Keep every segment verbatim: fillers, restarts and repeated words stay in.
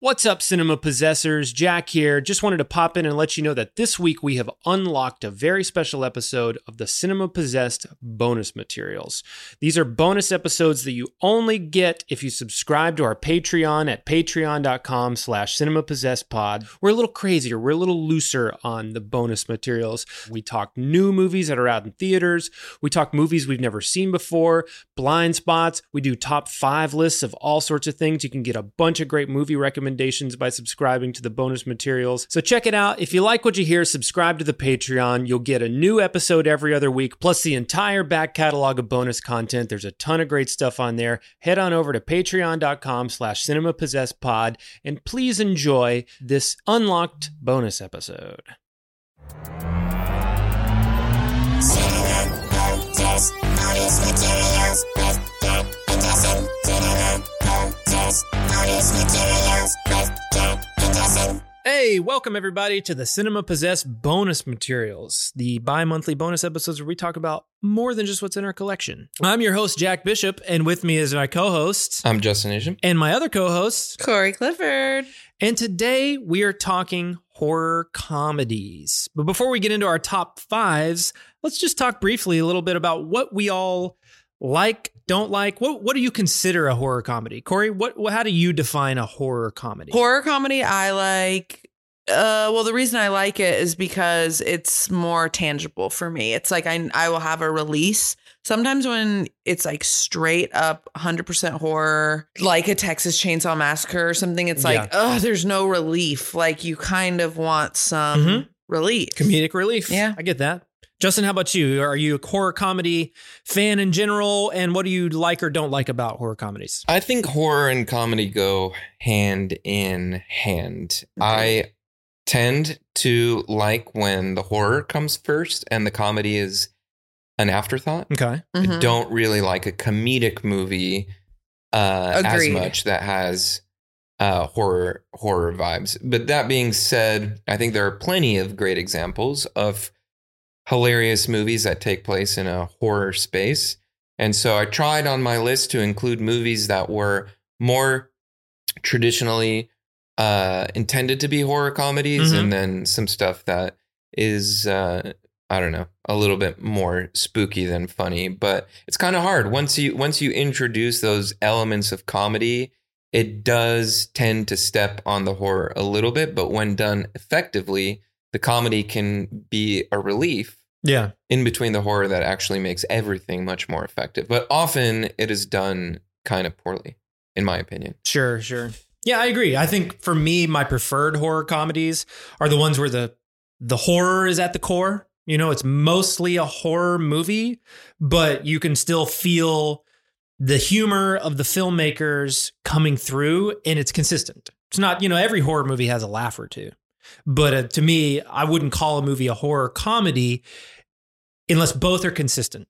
What's up, Cinema Possessors? Jack here. Just wanted to pop in and let you know that this week we have unlocked a very special episode of the Cinema Possessed bonus materials. These are bonus episodes that you only get if you subscribe to our Patreon at patreon dot com slash cinema possessed pod. We're a little crazier. We're a little looser on the bonus materials. We talk new movies that are out in theaters. We talk movies we've never seen before, blind spots. We do top five lists of all sorts of things. You can get a bunch of great movie recommendations by subscribing to the bonus materials. So check it out. If you like what you hear, subscribe to the Patreon. You'll get a new episode every other week, plus the entire back catalog of bonus content. There's a ton of great stuff on there. Head on over to patreon dot com slash cinema possessed pod and please enjoy this unlocked bonus episode. Cinema Possessed bonus materials with Jack and Justin. Cinema Possessed bonus materials with Jack and Justin. Hey, welcome everybody to the Cinema Possessed bonus materials, the bi-monthly bonus episodes where we talk about more than just what's in our collection. I'm your host, Jack Bishop, and with me is my co-host. I'm Justin Isham. And my other co-host, Corey Clifford. And today we are talking horror comedies. But before we get into our top fives, let's just talk briefly a little bit about what we all like, don't like. What what do you consider a horror comedy? Corey, what, what how do you define a horror comedy? Horror comedy, I like. Uh, well, the reason I like it is because it's more tangible for me. It's like I I will have a release. Sometimes when it's like straight up one hundred percent horror, like a Texas Chainsaw Massacre or something, it's like, yeah. oh, there's no relief. Like you kind of want some mm-hmm. relief. Comedic relief. Yeah, I get that. Justin, how about you? Are you a horror comedy fan in general? And what do you like or don't like about horror comedies? I think horror and comedy go hand in hand. Mm-hmm. I tend to like when the horror comes first and the comedy is an afterthought. Okay. Mm-hmm. I don't really like a comedic movie uh, as much that has uh, horror horror vibes. But that being said, I think there are plenty of great examples of hilarious movies that take place in a horror space. And so I tried on my list to include movies that were more traditionally uh, intended to be horror comedies mm-hmm. and then some stuff that is... Uh, I don't know, a little bit more spooky than funny, but it's kind of hard. Once you once you introduce those elements of comedy, it does tend to step on the horror a little bit, but when done effectively, the comedy can be a relief yeah. in between the horror that actually makes everything much more effective. But often it is done kind of poorly, in my opinion. Sure, sure. Yeah, I agree. I think for me, my preferred horror comedies are the ones where the the horror is at the core. You know, it's mostly a horror movie, but you can still feel the humor of the filmmakers coming through and it's consistent. It's not, you know, every horror movie has a laugh or two, but uh, to me, I wouldn't call a movie a horror comedy unless both are consistent.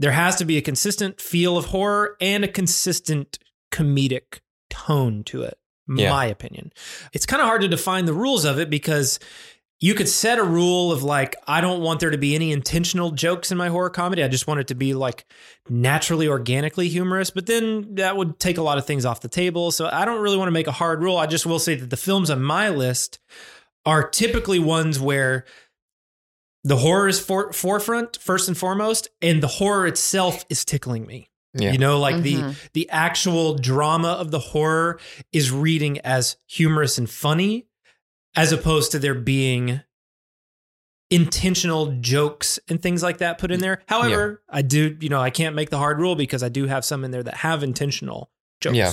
There has to be a consistent feel of horror and a consistent comedic tone to it, yeah. my opinion. It's kind of hard to define the rules of it because you could set a rule of like, I don't want there to be any intentional jokes in my horror comedy. I just want it to be like naturally, organically humorous, but then that would take a lot of things off the table. So I don't really want to make a hard rule. I just will say that the films on my list are typically ones where the horror is for, forefront, first and foremost, and the horror itself is tickling me. Yeah. You know, like mm-hmm. the the actual drama of the horror is reading as humorous and funny, as opposed to there being intentional jokes and things like that put in there. However, yeah. I do, you know, I can't make the hard rule because I do have some in there that have intentional jokes. Yeah.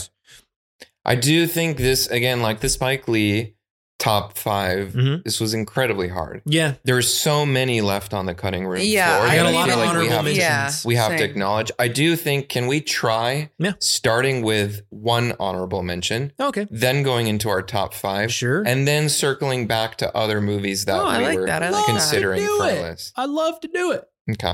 I do think this, again, like the Spike Lee top five, mm-hmm. this was incredibly hard. Yeah. There's so many left on the cutting room yeah, floor. I got a lot of like honorable we have, mentions. We have Same. to acknowledge. I do think, can we try yeah. starting with one honorable mention, okay, then going into our top five, sure, and then circling back to other movies that oh, we I like were that. I like considering for our list. I love to do it. Okay.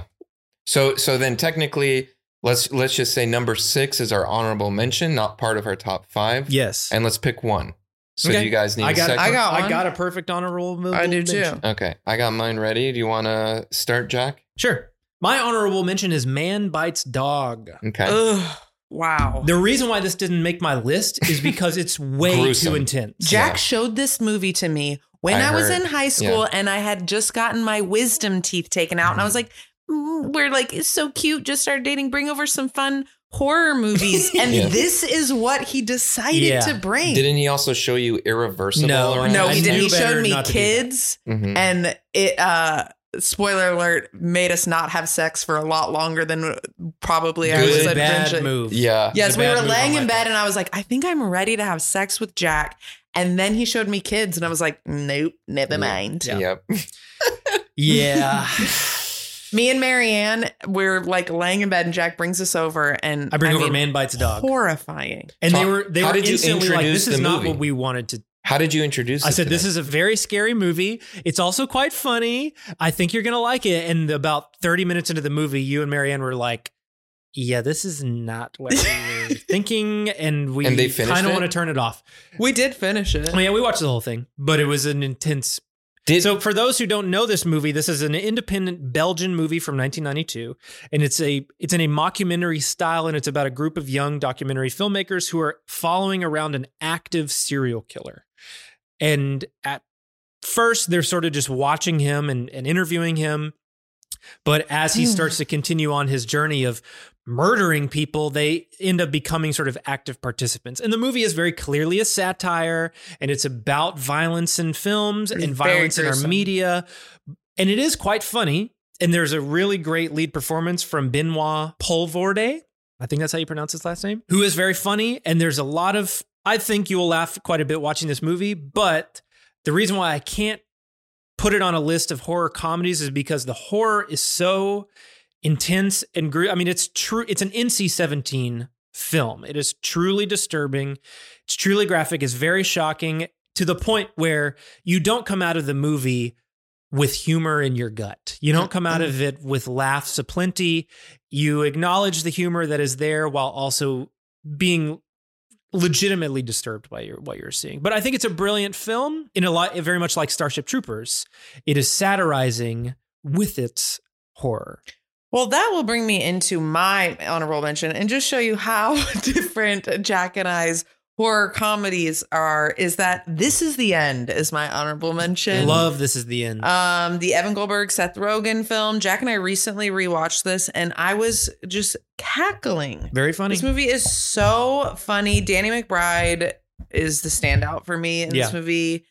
So, so then technically, let's, let's just say number six is our honorable mention, not part of our top five. Yes. And let's pick one. So okay. you guys need I got, a second? I got, I got a perfect honorable mention. I do too. Okay. I got mine ready. Do you want to start, Jack? Sure. My honorable mention is Man Bites Dog. Okay. Ugh, wow. The reason why this didn't make my list is because it's way too intense. Jack yeah. showed this movie to me when I, I was in high school yeah. and I had just gotten my wisdom teeth taken out. Mm-hmm. And I was like, mm, we're like, it's so cute. Just started dating. Bring over some fun horror movies, and yeah. this is what he decided yeah. to bring. Didn't he also show you Irreversible? No, or no, he didn't. He showed me Kids, mm-hmm. and it. Uh, spoiler alert: made us not have sex for a lot longer than probably Good, I was. Bad move. Yeah. Yes, we were laying in bed, and I was like, I think I'm ready to have sex with Jack. And then he showed me Kids, and I was like, nope, never mind. Yep. yeah. Me and Marianne, we're like laying in bed, and Jack brings us over, and I bring I over mean, Man Bites a Dog. Horrifying. And they were they How were instantly like, "This is not movie? what we wanted to." How did you introduce? I it said, "This is a very scary movie. It's also quite funny. I think you're gonna like it." And about thirty minutes into the movie, you and Marianne were like, "Yeah, this is not what we were thinking," and we kind of want to turn it off. We did finish it. Oh, yeah, we watched the whole thing, but it was an intense. Did, so for those who don't know this movie, this is an independent Belgian movie from nineteen ninety-two, and it's a it's in a mockumentary style, and it's about a group of young documentary filmmakers who are following around an active serial killer. And at first, they're sort of just watching him and, and interviewing him. But as he starts to continue on his journey of murdering people, they end up becoming sort of active participants. And the movie is very clearly a satire, and it's about violence in films and violence in our media. And it is quite funny. And there's a really great lead performance from Benoit Polvorde. I think that's how you pronounce his last name, who is very funny. And there's a lot of, I think you will laugh quite a bit watching this movie. But the reason why I can't put it on a list of horror comedies is because the horror is so intense and gr- I mean, it's true. It's an N C seventeen film. It is truly disturbing. It's truly graphic. It's very shocking to the point where you don't come out of the movie with humor in your gut. You don't come out of it with laughs aplenty. You acknowledge the humor that is there while also being legitimately disturbed by your, what you're seeing. But I think it's a brilliant film in a lot, very much like Starship Troopers. It is satirizing with its horror. Well, that will bring me into my honorable mention and just show you how different Jack and I's horror comedies are, is that This Is the End is my honorable mention. Love This Is the End. Um, the Evan Goldberg, Seth Rogen film. Jack and I recently rewatched this, and I was just cackling. Very funny. This movie is so funny. Danny McBride is the standout for me in yeah. this movie.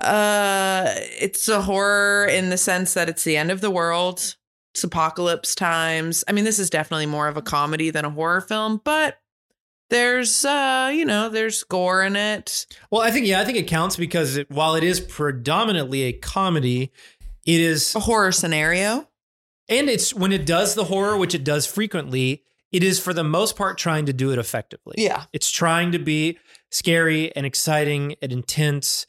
Uh, it's a horror in the sense that it's the end of the world. It's apocalypse times. I mean, this is definitely more of a comedy than a horror film, but there's, uh, you know, there's gore in it. Well, I think, yeah, I think it counts because it, while it is predominantly a comedy, it is a horror scenario. And it's when it does the horror, which it does frequently, it is for the most part trying to do it effectively. Yeah. It's trying to be scary and exciting and intense,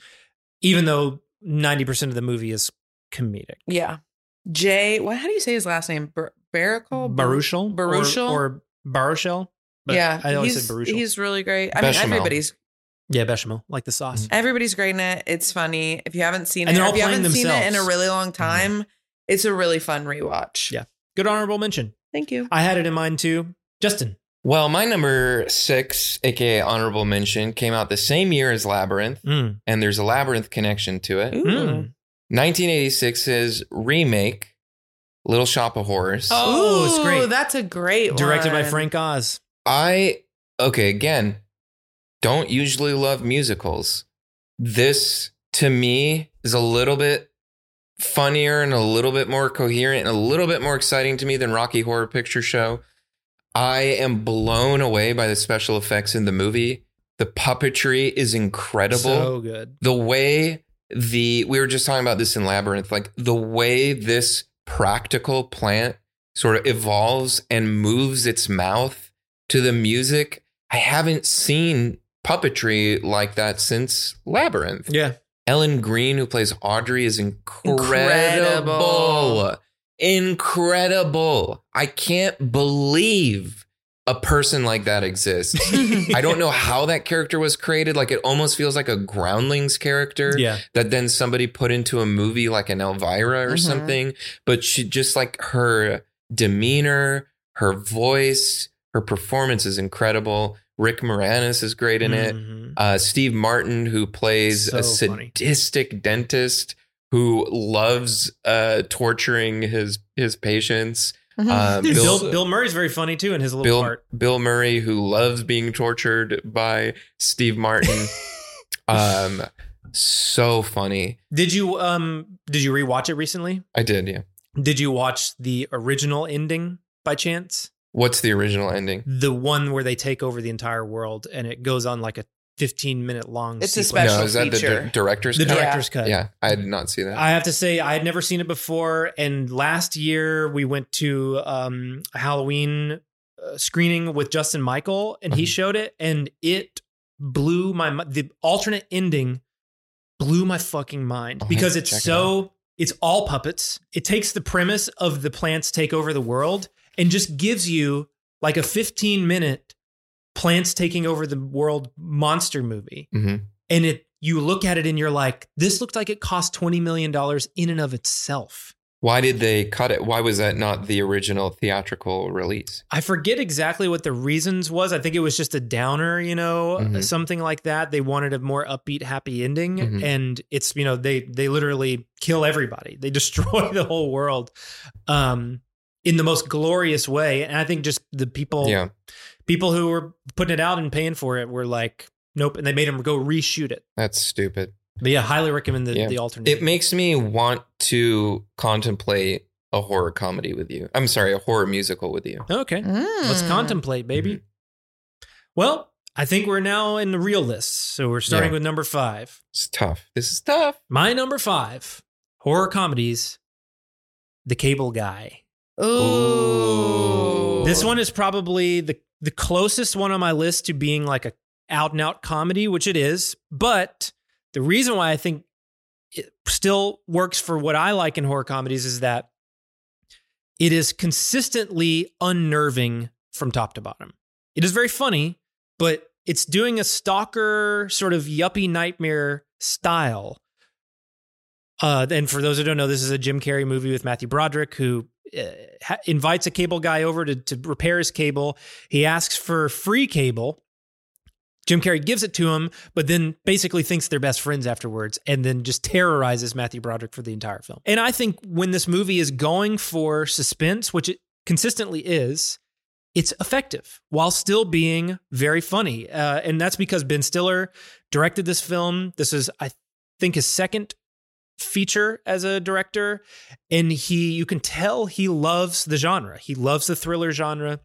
even though ninety percent of the movie is comedic. Yeah. Jay, what? How do you say his last name? Baruchel, Baruchel, Baruchel, or, or Baruchel. But yeah, I always he's, said Baruchel. He's really great. I Bechamel. mean, everybody's. Yeah, Bechamel, like the sauce. Mm-hmm. Everybody's great in it. It's funny. If you haven't seen and it, if you haven't themselves. seen it in a really long time, mm-hmm. it's a really fun rewatch. Yeah. Good honorable mention. Thank you. I had it in mind too. Justin. Well, my number six, aka honorable mention, came out the same year as Labyrinth, mm. and there's a Labyrinth connection to it. Mm. nineteen eighty-six's remake, Little Shop of Horrors. Oh, Ooh, it's great. That's a great Directed one. Directed by Frank Oz. I, okay, again, don't usually love musicals. This, to me, is a little bit funnier and a little bit more coherent and a little bit more exciting to me than Rocky Horror Picture Show. I am blown away by the special effects in the movie. The puppetry is incredible. So good. The way the, we were just talking about this in Labyrinth, like the way this practical plant sort of evolves and moves its mouth to the music. I haven't seen puppetry like that since Labyrinth. Yeah. Ellen Green, who plays Audrey, is incredible. Incredible. Incredible. I can't believe a person like that exists. I don't know how that character was created. Like, it almost feels like a Groundlings character yeah. that then somebody put into a movie like an Elvira or mm-hmm. something. But she just, like, her demeanor, her voice, her performance is incredible. Rick Moranis is great in mm-hmm. it. Uh, Steve Martin, who plays so a sadistic funny. dentist who loves uh, torturing his his patients. Uh, Dude, Bill, Bill, Bill Murray's very funny, too, in his little Bill, part. Bill Murray, who loves being tortured by Steve Martin. um, so funny. Did you um did you rewatch it recently? I did, yeah. Did you watch the original ending by chance? What's the original ending? The one where they take over the entire world and it goes on like a fifteen minute long It's sequence. a special no, is that feature. The di- director's the cut? The director's yeah. cut. Yeah, I did not see that. I have to say, I had never seen it before. And last year we went to um, a Halloween uh, screening with Justin Michael and he mm-hmm. showed it and it blew my mind. The alternate ending blew my fucking mind oh, because it's so, it it's all puppets. It takes the premise of the plants take over the world and just gives you like a fifteen minute plants taking over the world monster movie. Mm-hmm. And it, you look at it and you're like, this looked like it cost twenty million dollars in and of itself. Why did they cut it? Why was that not the original theatrical release? I forget exactly what the reasons was. I think it was just a downer, you know, mm-hmm. something like that. They wanted a more upbeat, happy ending. Mm-hmm. And it's, you know, they, they literally kill everybody. They destroy the whole world. Um, in the most glorious way. And I think just the people, yeah. people who were putting it out and paying for it were like, nope. And they made them go reshoot it. That's stupid. But yeah, highly recommend the, yeah. the alternate. It makes me want to contemplate a horror comedy with you. I'm sorry, a horror musical with you. Okay. Mm. Let's contemplate, baby. Mm. Well, I think we're now in the real list. So we're starting yeah. with number five. It's tough. This is tough. My number five, horror comedies, The Cable Guy. Oh, this one is probably the, the closest one on my list to being like a out and out comedy, which it is. But the reason why I think it still works for what I like in horror comedies is that it is consistently unnerving from top to bottom. It is very funny, but it's doing a stalker sort of yuppie nightmare style. Uh, and for those who don't know, this is a Jim Carrey movie with Matthew Broderick, who uh, invites a cable guy over to, to repair his cable. He asks for free cable. Jim Carrey gives it to him, but then basically thinks they're best friends afterwards and then just terrorizes Matthew Broderick for the entire film. And I think when this movie is going for suspense, which it consistently is, it's effective while still being very funny. Uh, and that's because Ben Stiller directed this film. This is, I think, his second feature as a director, and he you can tell he loves the genre. He loves the thriller genre,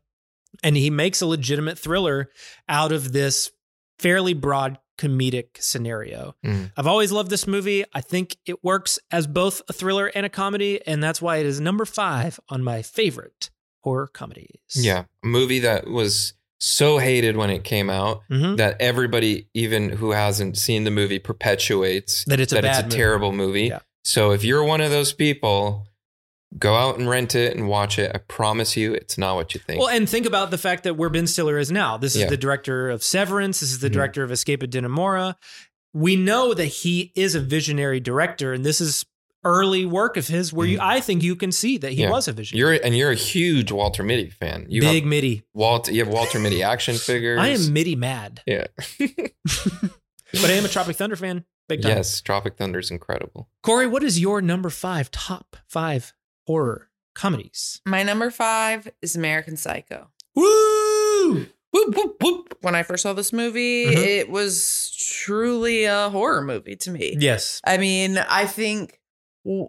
and he makes a legitimate thriller out of this fairly broad comedic scenario. Mm. I've always loved this movie. I think it works as both a thriller and a comedy, and that's why it is number five on my favorite horror comedies. Yeah, a movie that was so hated when it came out mm-hmm. that everybody, even who hasn't seen the movie, perpetuates that it's a, that bad it's a movie. terrible movie. Yeah. So if you're one of those people, Go out and rent it and watch it. I promise you, it's not what you think. Well, and think about the fact that where Ben Stiller is now. This is yeah. the director of Severance. This is the mm-hmm. director of Escape at Dinamora. We know that he is a visionary director, and this is early work of his where you, mm-hmm. I think you can see that he yeah. was a visionary. You're, and you're a huge Walter Mitty fan. You Big Mitty. Walter, you have Walter Mitty action figures. I am Mitty mad. Yeah. But I am a Tropic Thunder fan. Big time. Yes, Tropic Thunder is incredible. Corey, what is your number five, top five horror comedies? My number five is American Psycho. Woo! Whoop, whoop, whoop. When I first saw this movie, mm-hmm. it was truly a horror movie to me. Yes. I mean, I think w-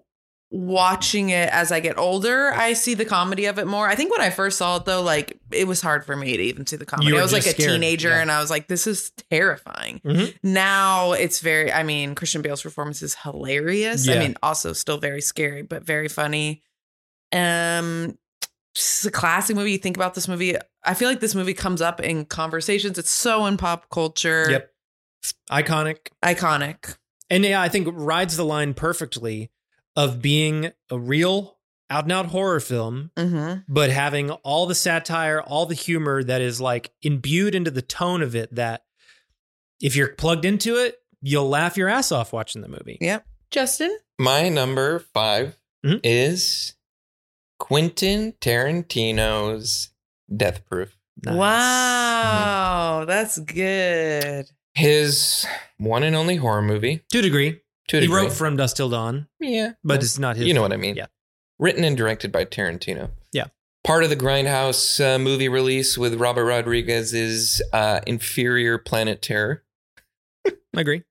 watching it as I get older, I see the comedy of it more. I think when I first saw it, though, like, it was hard for me to even see the comedy. I was like a scared. teenager yeah. and I was like, this is terrifying. Mm-hmm. Now it's very, I mean, Christian Bale's performance is hilarious. Yeah. I mean, also still very scary, but very funny. Um, It's a classic movie. You think about this movie. I feel like this movie comes up in conversations. It's so in pop culture. Yep. Iconic. Iconic. And yeah, I think it rides the line perfectly of being a real out and out horror film, mm-hmm. but having all the satire, all the humor that is like imbued into the tone of it, that if you're plugged into it, you'll laugh your ass off watching the movie. Yep. Justin? My number five mm-hmm. is Quentin Tarantino's Death Proof. Nice. Wow, mm-hmm. that's good. His one and only horror movie. To a degree. To a degree. He wrote From Dusk Till Dawn. Yeah. But yeah. it's not his. You know what I mean. Yeah. Written and directed by Tarantino. Yeah. Part of the Grindhouse uh, movie release with Robert Rodriguez is uh, Inferior Planet Terror. I agree.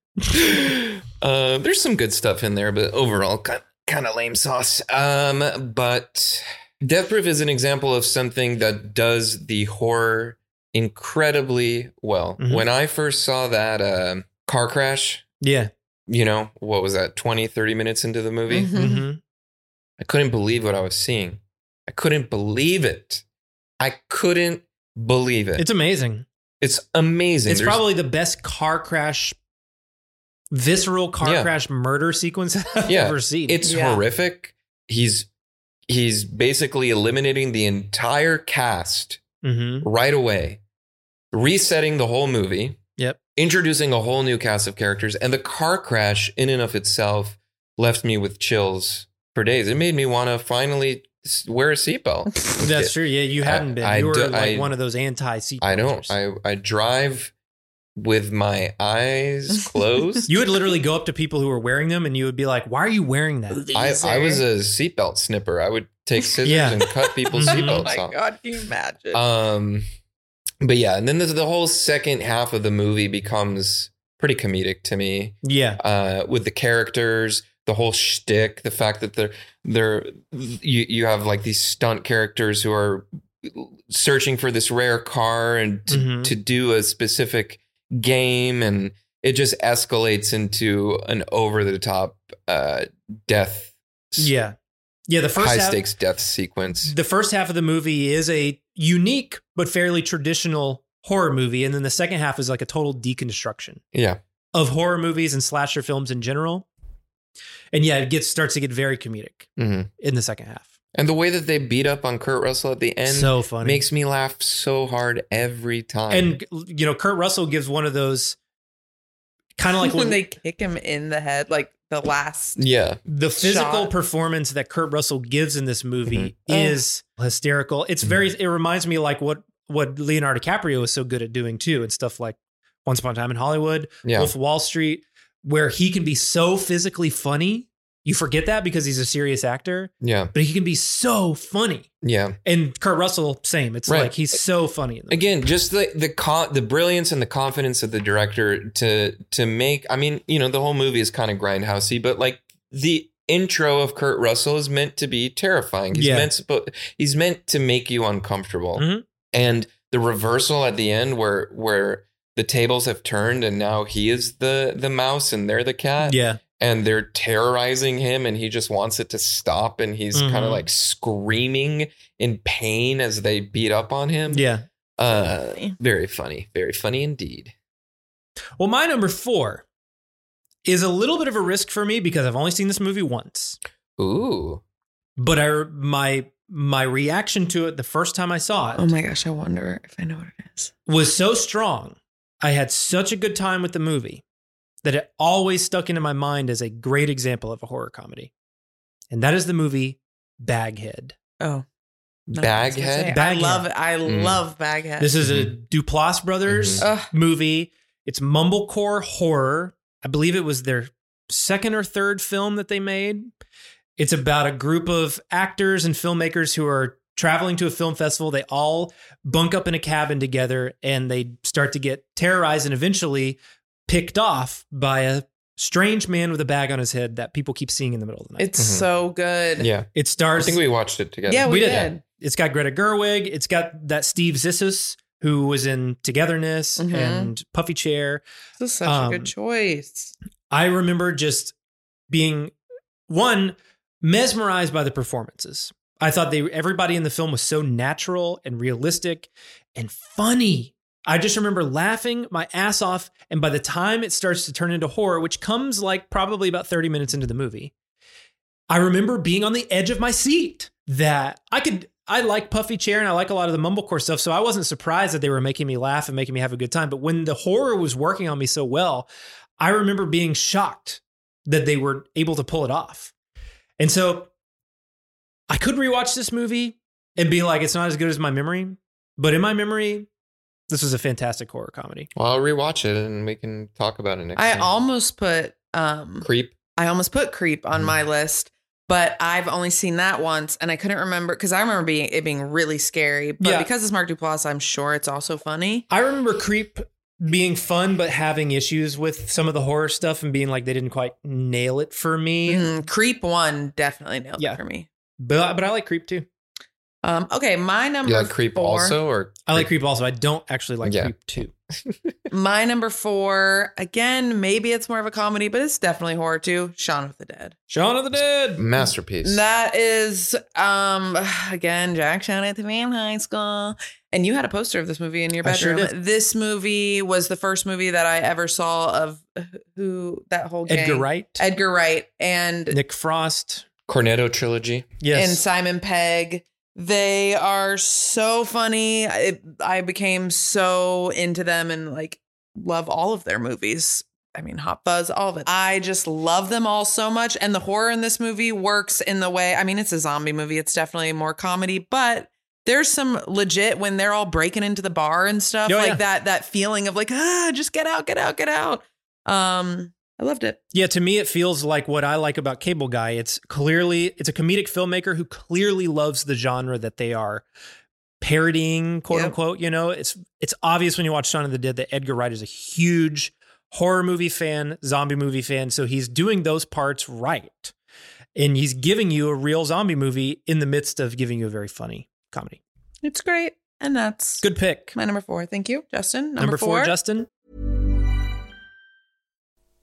uh, there's some good stuff in there, but overall, kind of. Kind of lame sauce. Um, but Death Proof is an example of something that does the horror incredibly well. Mm-hmm. When I first saw that uh, car crash, yeah, you know, what was that, twenty, thirty minutes into the movie? Mm-hmm. Mm-hmm. I couldn't believe what I was seeing. I couldn't believe it. I couldn't believe it. It's amazing. It's amazing. It's There's- probably the best car crash visceral car yeah. crash murder sequence I've yeah. ever seen. It's yeah. horrific. He's he's basically eliminating the entire cast mm-hmm. right away, resetting the whole movie. Yep. Introducing a whole new cast of characters, and the car crash in and of itself left me with chills for days. It made me want to finally wear a seatbelt. That's it, true. Yeah, you hadn't I, been. I you were do, like I, one of those anti-seatbelt. I don't. I I drive with my eyes closed. You would literally go up to people who were wearing them and you would be like, why are you wearing that? I, I was a seatbelt snipper. I would take scissors yeah. and cut people's seatbelts off. Oh my God, can you imagine? Um, but yeah, and then the, the whole second half of the movie becomes pretty comedic to me. Yeah. Uh, with the characters, the whole shtick, the fact that they're, they're you, you have like these stunt characters who are searching for this rare car and t- mm-hmm. to do a specific game, and it just escalates into an over-the-top uh death yeah yeah the first high half, stakes death sequence. The first half of the movie is a unique but fairly traditional horror movie, and then the second half is like a total deconstruction yeah of horror movies and slasher films in general. And yeah, it gets starts to get very comedic mm-hmm. in the second half. And the way that they beat up on Kurt Russell at the end so funny. Makes me laugh so hard every time. And, you know, Kurt Russell gives one of those kind of like when, when they kick him in the head, like the last. Yeah. The physical shot. Performance that Kurt Russell gives in this movie mm-hmm. is oh. hysterical. It's mm-hmm. very it reminds me like what what Leonardo DiCaprio is so good at doing, too. And stuff like Once Upon a Time in Hollywood, yeah. Wolf of Wall Street, where he can be so physically funny. You forget that because he's a serious actor. Yeah. But he can be so funny. Yeah. And Kurt Russell, same. It's right. like he's so funny. In the Again, movie. Just the the con- the brilliance and the confidence of the director to to make. I mean, you know, the whole movie is kind of grindhousey, but like the intro of Kurt Russell is meant to be terrifying. He's yeah. meant to, he's meant to make you uncomfortable. Mm-hmm. And the reversal at the end where where the tables have turned and now he is the the mouse and they're the cat. Yeah. And they're terrorizing him and he just wants it to stop. And he's mm-hmm. kind of like screaming in pain as they beat up on him. Yeah. Uh, very funny. Very funny indeed. Well, my number four is a little bit of a risk for me because I've only seen this movie once. Ooh. But I my my reaction to it the first time I saw it. Oh my gosh, I wonder if I know what it is. Was so strong. I had such a good time with the movie that it always stuck into my mind as a great example of a horror comedy. And that is the movie Baghead. Oh. Baghead? Baghead. I love it. I mm. love Baghead. This is mm-hmm. a Duplass Brothers mm-hmm. movie. It's mumblecore horror. I believe it was their second or third film that they made. It's about a group of actors and filmmakers who are traveling to a film festival. They all bunk up in a cabin together and they start to get terrorized and eventually picked off by a strange man with a bag on his head that people keep seeing in the middle of the night. It's mm-hmm. so good. Yeah. It stars. I think we watched it together. Yeah, we, we did. did. It's got Greta Gerwig. It's got that Steve Zissou, who was in Togetherness mm-hmm. and Puffy Chair. This is such um, a good choice. I remember just being, one, mesmerized by the performances. I thought they everybody in the film was so natural and realistic and funny. I just remember laughing my ass off. And by the time it starts to turn into horror, which comes like probably about thirty minutes into the movie, I remember being on the edge of my seat that I could, I like Puffy Chair and I like a lot of the mumblecore stuff. So I wasn't surprised that they were making me laugh and making me have a good time. But when the horror was working on me so well, I remember being shocked that they were able to pull it off. And so I could rewatch this movie and be like, it's not as good as my memory, but in my memory, this was a fantastic horror comedy. Well, I'll rewatch it and we can talk about it next I time. I almost put um, Creep. I almost put Creep on mm. my list, but I've only seen that once and I couldn't remember because I remember being it being really scary. But yeah. because it's Mark Duplass, I'm sure it's also funny. I remember Creep being fun, but having issues with some of the horror stuff and being like they didn't quite nail it for me. Mm, Creep one definitely nailed yeah. it for me. But but I like Creep too. Um, okay, my number you like Creep four. Also, or Creep? I like Creep also. I don't actually like yeah. Creep two. My number four, again, maybe it's more of a comedy, but it's definitely horror too. Shaun of the Dead. Shaun of the Dead, masterpiece. That is, um, again, Jack showed it to me in high school, and you had a poster of this movie in your bedroom. Sure did. This movie was the first movie that I ever saw of who that whole gang. Edgar Wright, Edgar Wright, and Nick Frost, Cornetto trilogy, yes, and Simon Pegg. They are so funny. It, I became so into them and like love all of their movies. I mean, Hot Fuzz, all of it. I just love them all so much. And the horror in this movie works in the way. I mean, it's a zombie movie. It's definitely more comedy, but there's some legit when they're all breaking into the bar and stuff oh, like yeah. that, that feeling of like, ah, just get out, get out, get out. Um, I loved it. Yeah, to me, it feels like what I like about Cable Guy. It's clearly, it's a comedic filmmaker who clearly loves the genre that they are parodying, quote yep. unquote. You know, it's it's obvious when you watch Shaun of the Dead that Edgar Wright is a huge horror movie fan, zombie movie fan. So he's doing those parts right. And he's giving you a real zombie movie in the midst of giving you a very funny comedy. It's great. And that's good pick. My number four. Thank you, Justin. Number, number four, four, Justin.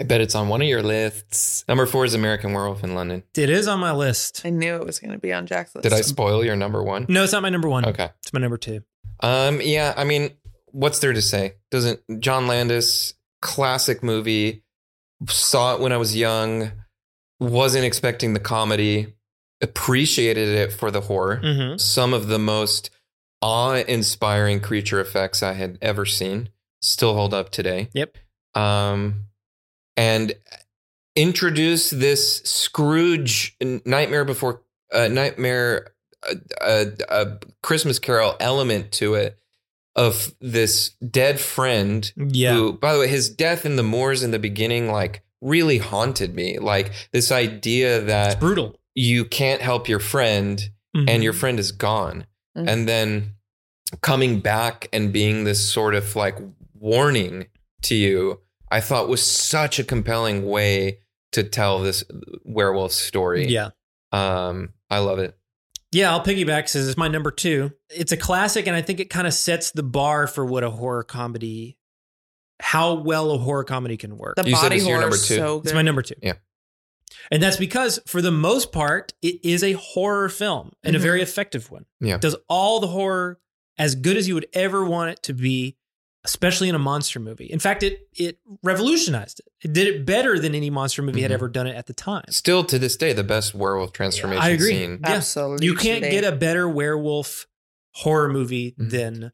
I bet it's on one of your lists. Number four is American Werewolf in London. It is on my list. I knew it was going to be on Jack's list. Did I spoil your number one? No, it's not my number one. Okay. It's my number two. Um, yeah, I mean, what's there to say? Doesn't John Landis, classic movie, saw it when I was young, wasn't expecting the comedy, appreciated it for the horror. Mm-hmm. Some of the most awe-inspiring creature effects I had ever seen. Still hold up today. Yep. Um, and introduce this Scrooge Nightmare Before uh, Nightmare uh, uh, uh, Christmas Carol element to it of this dead friend. Yeah. Who, by the way, his death in the moors in the beginning, like, really haunted me. Like this idea that it's brutal. You can't help your friend, mm-hmm. and your friend is gone, mm-hmm. and then coming back and being this sort of like warning to you, I thought was such a compelling way to tell this werewolf story. Yeah. Um, I love it. Yeah, I'll piggyback because it's my number two. It's a classic, and I think it kind of sets the bar for what a horror comedy, how well a horror comedy can work. The you body said horror is so good. It's my number two. Yeah. And that's because, for the most part, it is a horror film, and mm-hmm. a very effective one. Yeah. It does all the horror as good as you would ever want it to be, especially in a monster movie. In fact, it it revolutionized it. It did it better than any monster movie mm-hmm. had ever done it at the time. Still to this day, the best werewolf transformation. Yeah, I agree. Scene. Yeah. Absolutely. You can't get a better werewolf horror movie mm-hmm. than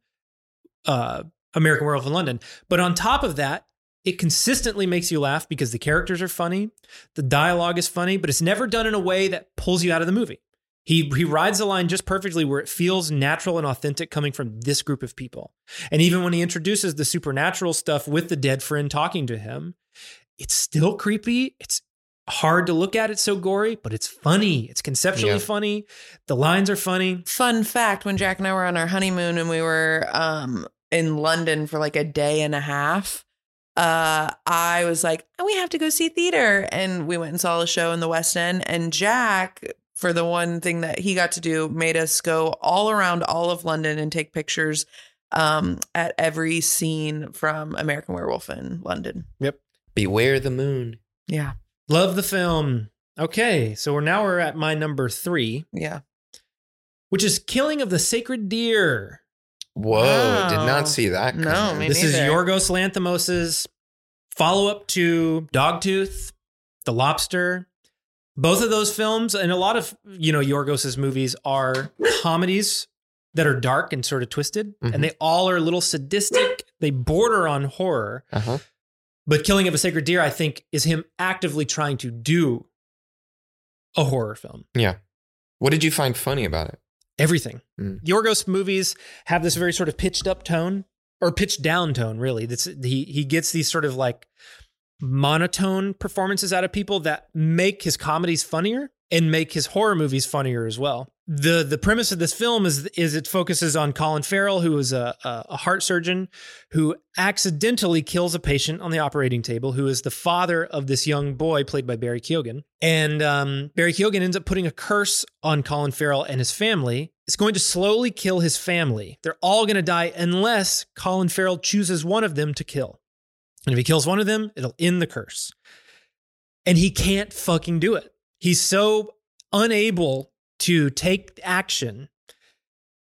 uh, American Werewolf in London. But on top of that, it consistently makes you laugh because the characters are funny, the dialogue is funny, but it's never done in a way that pulls you out of the movie. He he rides the line just perfectly where it feels natural and authentic coming from this group of people. And even when he introduces the supernatural stuff with the dead friend talking to him, it's still creepy. It's hard to look at. It's so gory, but it's funny. It's conceptually yeah. funny. The lines are funny. Fun fact, when Jack and I were on our honeymoon and we were um, in London for like a day and a half, uh, I was like, oh, we have to go see theater. And we went and saw a show in the West End, and Jack, for the one thing that he got to do, made us go all around all of London and take pictures um, at every scene from American Werewolf in London. Yep. Beware the moon. Yeah. Love the film. Okay. So we're now we're at my number three. Yeah. Which is Killing of the Sacred Deer. Whoa. Wow. Did not see that coming. No, me This neither. Is Yorgos Lanthimos' follow-up to Dogtooth, The Lobster. Both of those films, and a lot of, you know, Yorgos' movies are comedies that are dark and sort of twisted, mm-hmm. and they all are a little sadistic. They border on horror. Uh-huh. But Killing of a Sacred Deer, I think, is him actively trying to do a horror film. Yeah. What did you find funny about it? Everything. Mm. Yorgos movies have this very sort of pitched up tone, or pitched down tone, really. That's, he, he gets these sort of like monotone performances out of people that make his comedies funnier and make his horror movies funnier as well. The the premise of this film is is it focuses on Colin Farrell, who is a, a heart surgeon who accidentally kills a patient on the operating table, who is the father of this young boy played by Barry Keoghan. And um, Barry Keoghan ends up putting a curse on Colin Farrell and his family. It's going to slowly kill his family. They're all going to die unless Colin Farrell chooses one of them to kill. And if he kills one of them, it'll end the curse. And he can't fucking do it. He's so unable to take action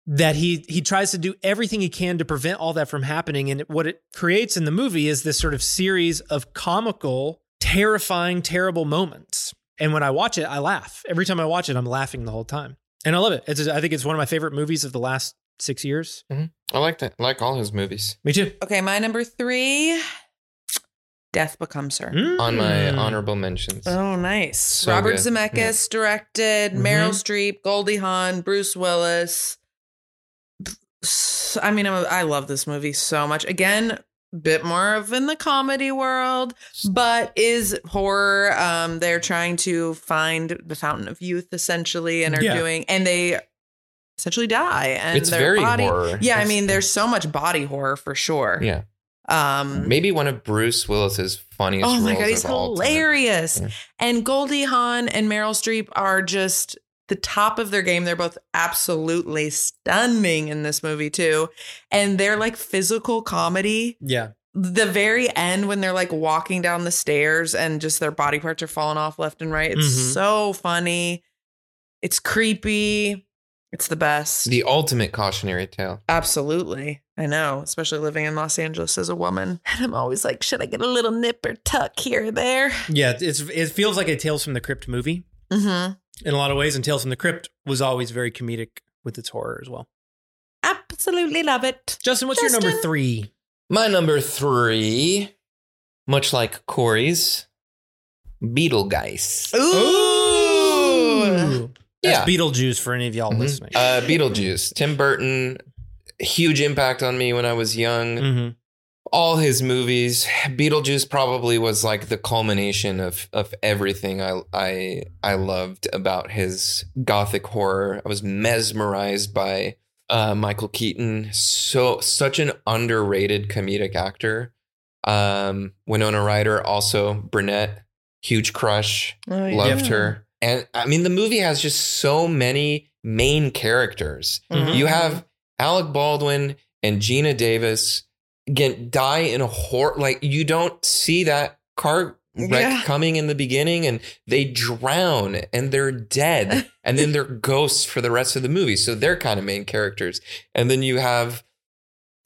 that he he tries to do everything he can to prevent all that from happening. And what it creates in the movie is this sort of series of comical, terrifying, terrible moments. And when I watch it, I laugh. Every time I watch it, I'm laughing the whole time. And I love it. It's, I think it's one of my favorite movies of the last six years. Mm-hmm. I like that. I like all his movies. Me too. Okay, my number three... Death Becomes Her. Mm. On my honorable mentions. Oh, nice. So Robert good. Zemeckis yeah. directed, mm-hmm. Meryl Streep, Goldie Hawn, Bruce Willis. I mean, I'm a, I love this movie so much. Again, bit more of in the comedy world, but is horror. Um, they're trying to find the fountain of youth, essentially, and are yeah. doing, and they essentially die. And it's their very body, horror. Yeah, it's, I mean, there's so much body horror for sure. Yeah. Um, maybe one of Bruce Willis's funniest. Oh my God, he's hilarious! Yeah. And Goldie Hawn and Meryl Streep are just the top of their game. They're both absolutely stunning in this movie too, and they're like physical comedy. Yeah. The very end when they're like walking down the stairs and just their body parts are falling off left and right. It's mm-hmm. so funny. It's creepy. It's the best. The ultimate cautionary tale. Absolutely. I know, especially living in Los Angeles as a woman. And I'm always like, should I get a little nip or tuck here or there? Yeah, it's it feels like a Tales from the Crypt movie. Mm-hmm. In a lot of ways, and Tales from the Crypt was always very comedic with its horror as well. Absolutely love it. Justin, what's Justin? your number three? My number three, much like Corey's, Beetlejuice. Ooh! Ooh. That's yeah. Beetlejuice for any of y'all mm-hmm. listening. Uh, Beetlejuice. Tim Burton, huge impact on me when I was young. Mm-hmm. All his movies. Beetlejuice probably was like the culmination of of everything I I I loved about his gothic horror. I was mesmerized by uh, Michael Keaton. So such an underrated comedic actor. Um, Winona Ryder, also brunette, huge crush. Oh, yeah. Loved her. And I mean, the movie has just so many main characters. Mm-hmm. You have Alec Baldwin and Gina Davis again die in a horror. Like, you don't see that car wreck yeah. coming in the beginning, and they drown and they're dead. And then they're ghosts for the rest of the movie. So they're kind of main characters. And then you have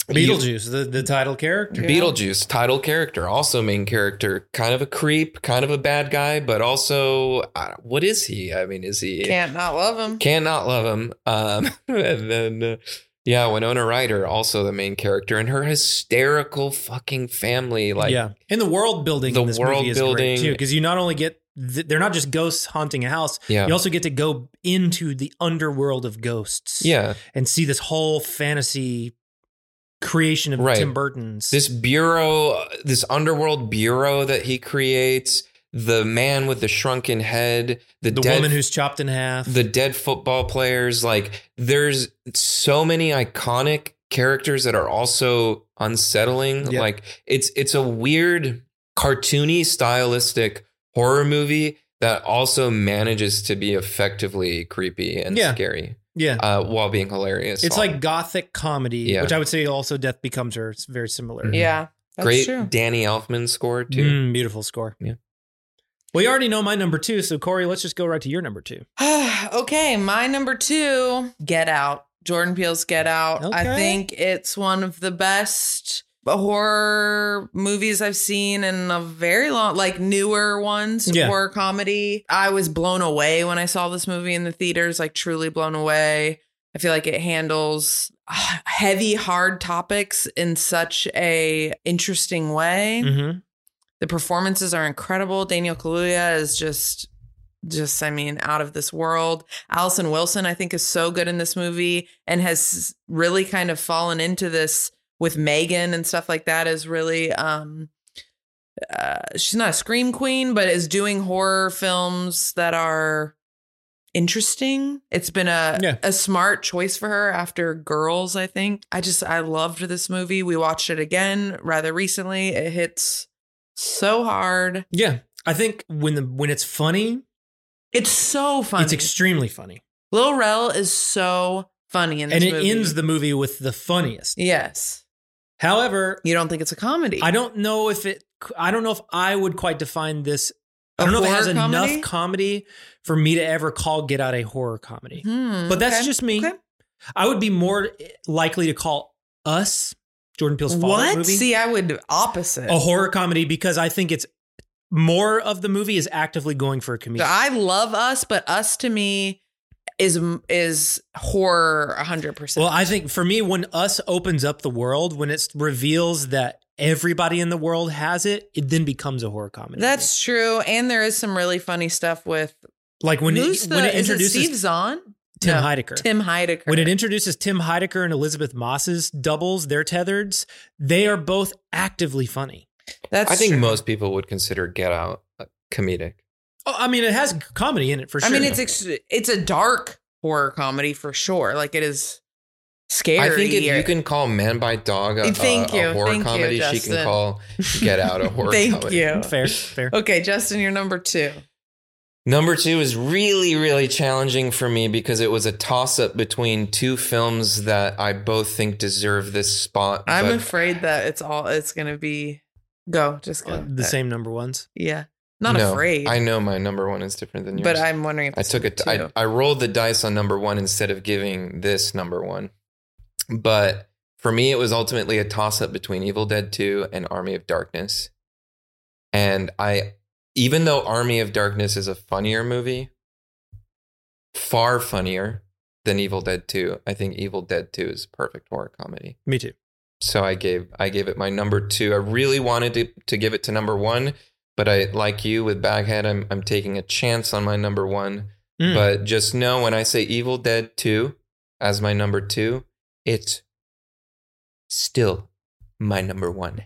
Beetlejuice, you, the, the title character. Beetlejuice, title character, also main character, kind of a creep, kind of a bad guy, but also, uh, what is he? I mean, is he? Can't not love him. Can't not love him. Um, and then, uh, yeah, Winona Ryder, also the main character, and her hysterical fucking family. Like, yeah. And the world building the in this world movie is building. Great, too, because you not only get, th- they're not just ghosts haunting a house, yeah. you also get to go into the underworld of ghosts yeah. and see this whole fantasy creation of right. Tim Burton's this bureau, this underworld bureau that he creates, the man with the shrunken head, the, the dead, woman who's chopped in half, the dead football players. Like, there's so many iconic characters that are also unsettling. Yep. Like, it's it's a weird, cartoony, stylistic horror movie that also manages to be effectively creepy and yeah. scary. Yeah. Uh, while being hilarious. It's all. Like gothic comedy, yeah. which I would say also Death Becomes Her. It's very similar. Yeah. That's Great true. Danny Elfman score, too. Mm, beautiful score. Yeah. Well, you already know my number two. So, Corey, let's just go right to your number two. Okay. My number two, Get Out. Jordan Peele's Get Out. Okay. I think it's one of the best horror movies I've seen in a very long, like newer ones, yeah. horror comedy. I was blown away when I saw this movie in the theaters, like truly blown away. I feel like it handles heavy, hard topics in such a interesting way. Mm-hmm. The performances are incredible. Daniel Kaluuya is just, just, I mean, out of this world. Allison Wilson, I think, is so good in this movie and has really kind of fallen into this with Megan and stuff like that, is really, um, uh, she's not a scream queen, but is doing horror films that are interesting. It's been a, yeah. a smart choice for her after Girls, I think. I just, I loved this movie. We watched it again rather recently. It hits so hard. Yeah. I think when the, when it's funny, it's so funny. It's extremely funny. Lil Rel is so funny in this movie. And it ends the movie with the funniest. Yes. However, you don't think it's a comedy. I don't know if it I don't know if I would quite define this. A I don't know if it has comedy? Enough comedy for me to ever call Get Out a horror comedy. Hmm, but that's okay. just me. Okay. I would be more likely to call Us, Jordan Peele's follow-up movie. See, I would opposite. A horror comedy, because I think it's more of the movie is actively going for a comedian. I love Us, but Us to me is is horror one hundred percent. Well, I think for me, when Us opens up the world, when it reveals that everybody in the world has it, it then becomes a horror comedy. That's true. And there is some really funny stuff with... Like when it, the, when it introduces... Is it Steve Zahn? Tim no, Heidecker. Tim Heidecker. When it introduces Tim Heidecker and Elizabeth Moss's doubles, their tethers, they are both actively funny. That's I think true. Most people would consider Get Out comedic. Oh, I mean, it has comedy in it for sure. I mean, it's ex- it's a dark horror comedy for sure. Like, it is scary. I think if you can call Man by Dog a, Thank a, a you. horror Thank comedy, you, she can call Get Out a horror Thank comedy. Thank you. Fair, fair. Okay, Justin, you're number two. Number two is really, really challenging for me because it was a toss-up between two films that I both think deserve this spot. I'm afraid that it's all it's going to be... Go, just go. The same number ones? Yeah. Not no, afraid. I know my number one is different than yours. But I'm wondering if it's I took it. I, I rolled the dice on number one instead of giving this number one. But for me, it was ultimately a toss-up between Evil Dead two and Army of Darkness. And I... Even though Army of Darkness is a funnier movie, far funnier than Evil Dead two, I think Evil Dead two is a perfect horror comedy. Me too. So I gave I gave it my number two. I really wanted to, to give it to number one, but I like you with Baghead, I'm I'm taking a chance on my number one. Mm. But just know when I say Evil Dead two as my number two, it's still my number one,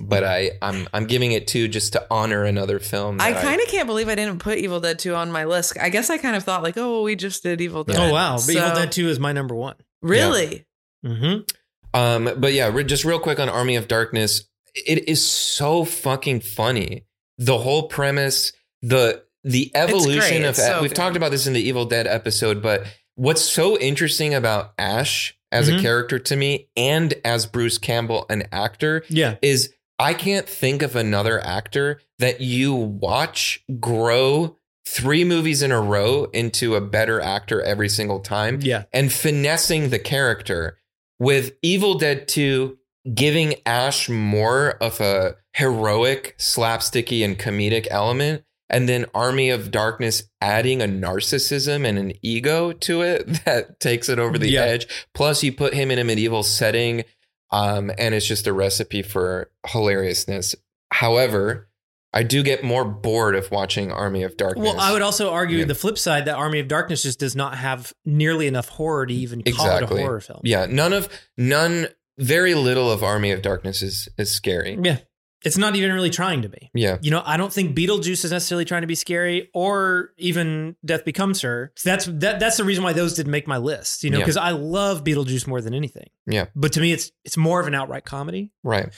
but I I'm I'm giving it two just to honor another film. I kind of can't believe I didn't put Evil Dead two on my list. I guess I kind of thought like, oh, we just did Evil Dead. Oh wow, so, but Evil Dead two is my number one. Really? Yeah. Mm-hmm. Um, but yeah, re- just real quick on Army of Darkness, it is so fucking funny. The whole premise, the the evolution of so we've good. talked about this in the Evil Dead episode, but what's so interesting about Ash as mm-hmm. a character to me and as Bruce Campbell, an actor, yeah. is I can't think of another actor that you watch grow three movies in a row into a better actor every single time. Yeah. And finessing the character with Evil Dead two giving Ash more of a heroic, slapsticky and comedic element. And then Army of Darkness adding a narcissism and an ego to it that takes it over the yeah. edge. Plus, you put him in a medieval setting, um, and it's just a recipe for hilariousness. However, I do get more bored of watching Army of Darkness. Well, I would also argue yeah. the flip side that Army of Darkness just does not have nearly enough horror to even call exactly. it a horror film. Yeah, none of none, very little of Army of Darkness is is scary. Yeah. It's not even really trying to be. Yeah. You know, I don't think Beetlejuice is necessarily trying to be scary or even Death Becomes Her. So that's that, that's the reason why those didn't make my list, you know, because yeah. I love Beetlejuice more than anything. Yeah. But to me, it's it's more of an outright comedy. Right.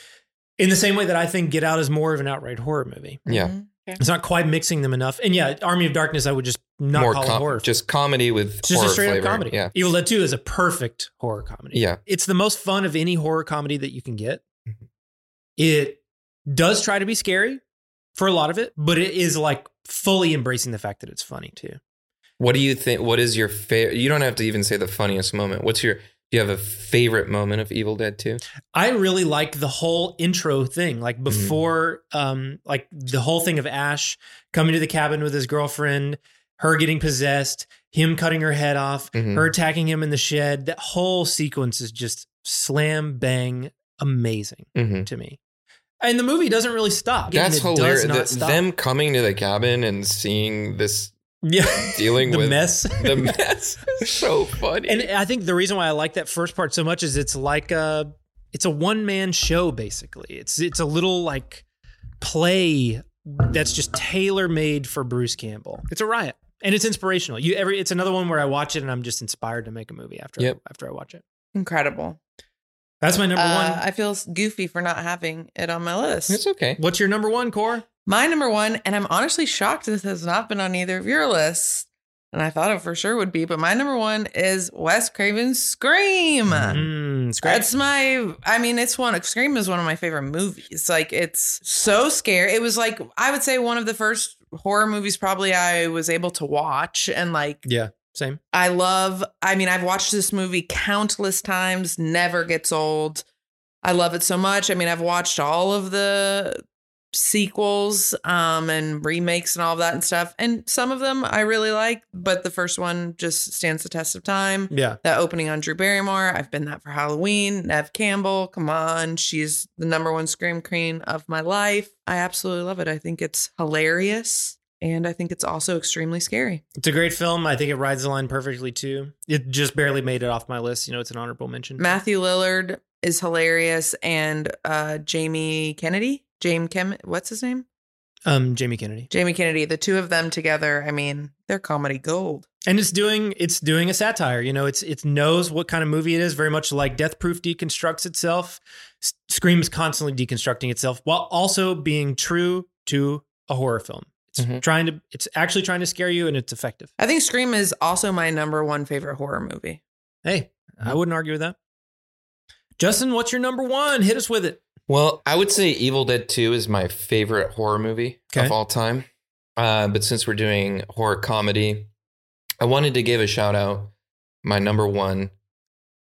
In the same way that I think Get Out is more of an outright horror movie. Yeah. Mm-hmm. It's not quite mixing them enough. And yeah, Army of Darkness, I would just not more call com- it horror. Just comedy with it's horror just a straight flavor. Up comedy. Yeah. Evil Dead two is a perfect horror comedy. Yeah. It's the most fun of any horror comedy that you can get. Mm-hmm. It does try to be scary for a lot of it, but it is like fully embracing the fact that it's funny too. What do you think? What is your favorite? You don't have to even say the funniest moment. What's your, do you have a favorite moment of Evil Dead two? I really like the whole intro thing. Like before, mm. um, like the whole thing of Ash coming to the cabin with his girlfriend, her getting possessed, him cutting her head off, mm-hmm. her attacking him in the shed. That whole sequence is just slam bang amazing mm-hmm. to me. And the movie doesn't really stop. That's hilarious. The, stop. Them coming to the cabin and seeing this, yeah, dealing the with mess. The mess is so funny. And I think the reason why I like that first part so much is it's like a, it's a one man show basically. It's it's a little like play that's just tailor made for Bruce Campbell. It's a riot and it's inspirational. You every it's another one where I watch it and I'm just inspired to make a movie after yep. I, after I watch it. Incredible. That's my number uh, one. I feel goofy for not having it on my list. It's okay. What's your number one, Cor? My number one, and I'm honestly shocked this has not been on either of your lists, and I thought it for sure would be, but my number one is Wes Craven's Scream. Mm, it's great. That's my, I mean, it's one, Scream is one of my favorite movies. Like, it's so scary. It was like, I would say one of the first horror movies probably I was able to watch, and like, yeah. Same. I love, I mean, I've watched this movie countless times, never gets old. I love it so much. I mean, I've watched all of the sequels um, and remakes and all of that and stuff. And some of them I really like, but the first one just stands the test of time. Yeah. That opening on Drew Barrymore. I've been that for Halloween. Neve Campbell. Come on. She's the number one Scream Queen of my life. I absolutely love it. I think it's hilarious. And I think it's also extremely scary. It's a great film. I think it rides the line perfectly, too. It just barely made it off my list. You know, it's an honorable mention. Matthew Lillard is hilarious. And uh, Jamie Kennedy, Jamie Kem, what's his name? Um, Jamie Kennedy, Jamie Kennedy, the two of them together. I mean, they're comedy gold. And it's doing it's doing a satire. You know, it's it knows what kind of movie it is, very much like Death Proof deconstructs itself. Scream is constantly deconstructing itself while also being true to a horror film. Mm-hmm. Trying to, it's actually trying to scare you, and it's effective. I think Scream is also my number one favorite horror movie. Hey, I wouldn't argue with that. Justin, what's your number one? Hit us with it. Well, I would say Evil Dead two is my favorite horror movie okay. of all time. Uh, but since we're doing horror comedy, I wanted to give a shout out, my number one,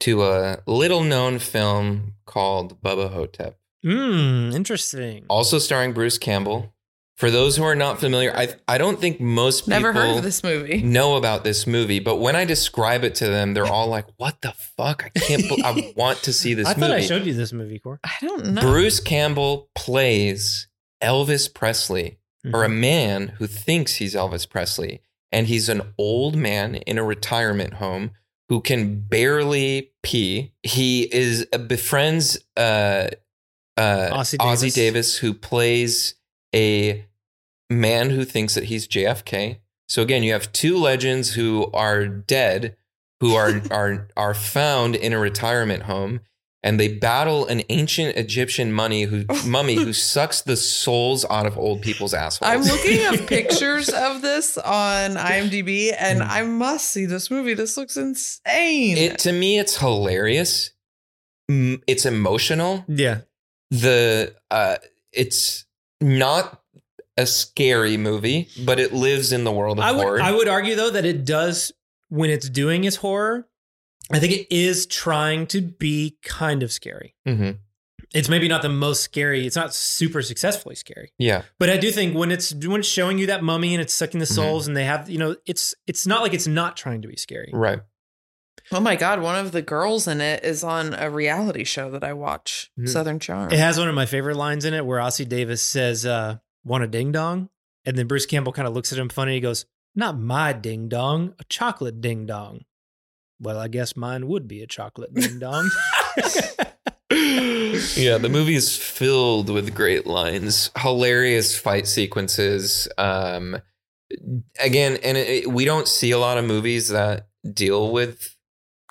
to a little known film called Bubba Hotep. Mm, interesting. Also starring Bruce Campbell. For those who are not familiar, I I don't think most people Never heard of this movie. know about this movie, but when I describe it to them, they're all like, "What the fuck? I can't. Be- I want to see this I movie." I thought I showed you this movie, Corey. I don't know. Bruce Campbell plays Elvis Presley, mm-hmm. or a man who thinks he's Elvis Presley, and he's an old man in a retirement home who can barely pee. He is uh, befriends uh, uh, Ossie, Davis. Ossie Davis, who plays a man who thinks that he's J F K. So again, you have two legends who are dead, who are are are found in a retirement home, and they battle an ancient Egyptian mummy who mummy who sucks the souls out of old people's assholes. I'm looking at pictures of this on IMDb, and I must see this movie. This looks insane. It to me, it's hilarious. It's emotional. Yeah. The uh, it's not a scary movie, but it lives in the world of I would, horror. I would argue, though, that it does, when it's doing its horror, I think it is trying to be kind of scary. Mm-hmm. It's maybe not the most scary. It's not super successfully scary. Yeah. But I do think when it's when it's showing you that mummy and it's sucking the souls mm-hmm. and they have, you know, it's it's not like it's not trying to be scary. Right. Oh, my God. One of the girls in it is on a reality show that I watch, mm-hmm. Southern Charm. It has one of my favorite lines in it where Ossie Davis says, uh, "Want a ding dong?" And then Bruce Campbell kind of looks at him funny. He goes, "Not my ding dong, a chocolate ding dong." Well, I guess mine would be a chocolate ding dong. Yeah, the movie is filled with great lines, hilarious fight sequences. Um, again, and it, it, we don't see a lot of movies that deal with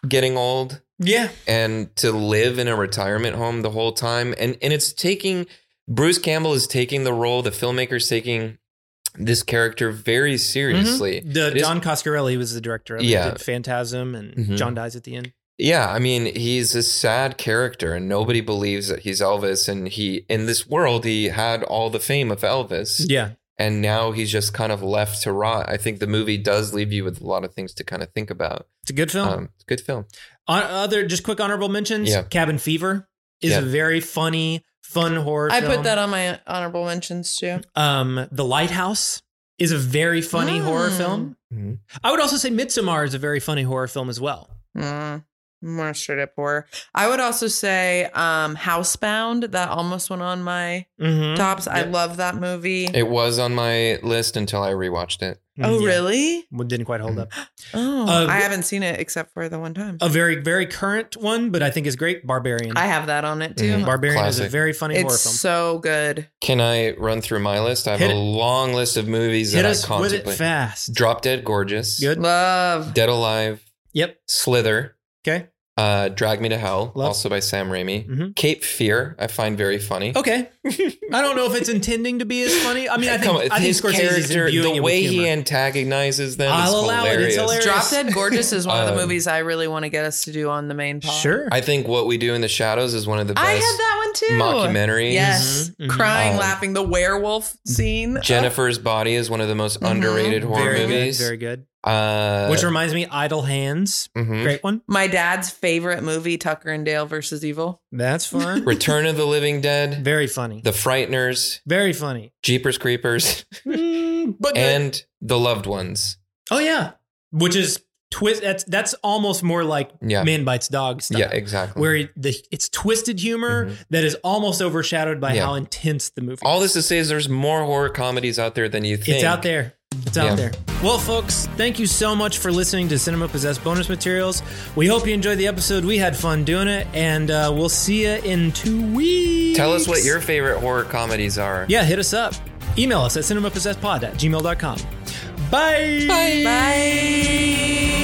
getting old. Yeah. And to live in a retirement home the whole time. And, and it's taking... Bruce Campbell is taking the role, the filmmaker's taking this character very seriously. Mm-hmm. The, Don Coscarelli was the director of yeah. it, Phantasm, and mm-hmm. John dies at the end. Yeah, I mean, he's a sad character, and nobody believes that he's Elvis, and he, in this world, he had all the fame of Elvis. Yeah. And now he's just kind of left to rot. I think the movie does leave you with a lot of things to kind of think about. It's a good film. Um, it's a good film. On, other, just quick honorable mentions, yeah. Cabin Fever is yeah. a very funny Fun horror I film. Put that on my honorable mentions, too. Um, The Lighthouse is a very funny mm. horror film. Mm-hmm. I would also say Midsommar is a very funny horror film as well. Mm. More straight up horror. I would also say um, Housebound. That almost went on my mm-hmm. tops. Yeah. I love that movie. It was on my list until I rewatched it. Oh, yeah. Really? It didn't quite hold up. Oh, uh, I haven't seen it except for the one time. A very, very current one, but I think is great. Barbarian. I have that on it, too. Mm-hmm. Barbarian Classic. Is a very funny it's horror film. It's so good. Can I run through my list? I have Hit a it. long list of movies Hit that us I contemplate. With it fast. Drop Dead Gorgeous. Good. Love. Dead Alive. Yep. Slither. Okay. Uh, Drag Me to Hell. Love. Also by Sam Raimi. Mm-hmm. Cape Fear, I find very funny. Okay. I don't know if it's intending to be as funny. I mean, I think, on, I think his Scorsese's character, the way he antagonizes them I'll is allow hilarious. It. It's hilarious. Drop Dead Gorgeous is one um, of the movies I really want to get us to do on the main pod. Sure. I think What We Do in the Shadows is one of the best I had that one too. Mockumentaries. Yes. Mm-hmm. Mm-hmm. Crying, um, laughing, the werewolf scene. Jennifer's Body is one of the most mm-hmm. underrated horror very movies. Good, very good. Uh, Which reminds me, Idle Hands. Mm-hmm. Great one. My dad's favorite movie, Tucker and Dale versus Evil. That's fun. Return of the Living Dead. Very funny. The Frighteners. Very funny. Jeepers Creepers. Mm, but and The Loved Ones. Oh, yeah. Which is twist. That's that's almost more like yeah. Man Bites Dog stuff. Yeah, exactly. Where it, the, it's twisted humor mm-hmm. that is almost overshadowed by yeah. how intense the movie is. All this to say is there's more horror comedies out there than you think. It's out there. It's out yeah. there. Well, folks, thank you so much for listening to Cinema Possessed Bonus Materials. We hope you enjoyed the episode. We had fun doing it, and uh, we'll see you in two weeks. Tell us what your favorite horror comedies are. Yeah, hit us up. Email us at cinemapossessedpod at gmail dot com. Bye. Bye. Bye.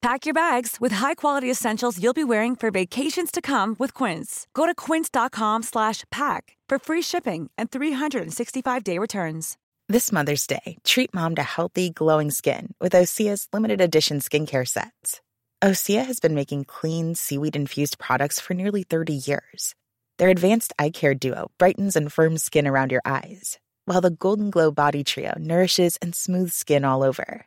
Pack your bags with high-quality essentials you'll be wearing for vacations to come with Quince. Go to quince dot com slash pack for free shipping and three sixty-five day returns. This Mother's Day, treat mom to healthy, glowing skin with Osea's limited-edition skincare sets. Osea has been making clean, seaweed-infused products for nearly thirty years. Their advanced eye care duo brightens and firms skin around your eyes, while the Golden Glow Body Trio nourishes and smooths skin all over.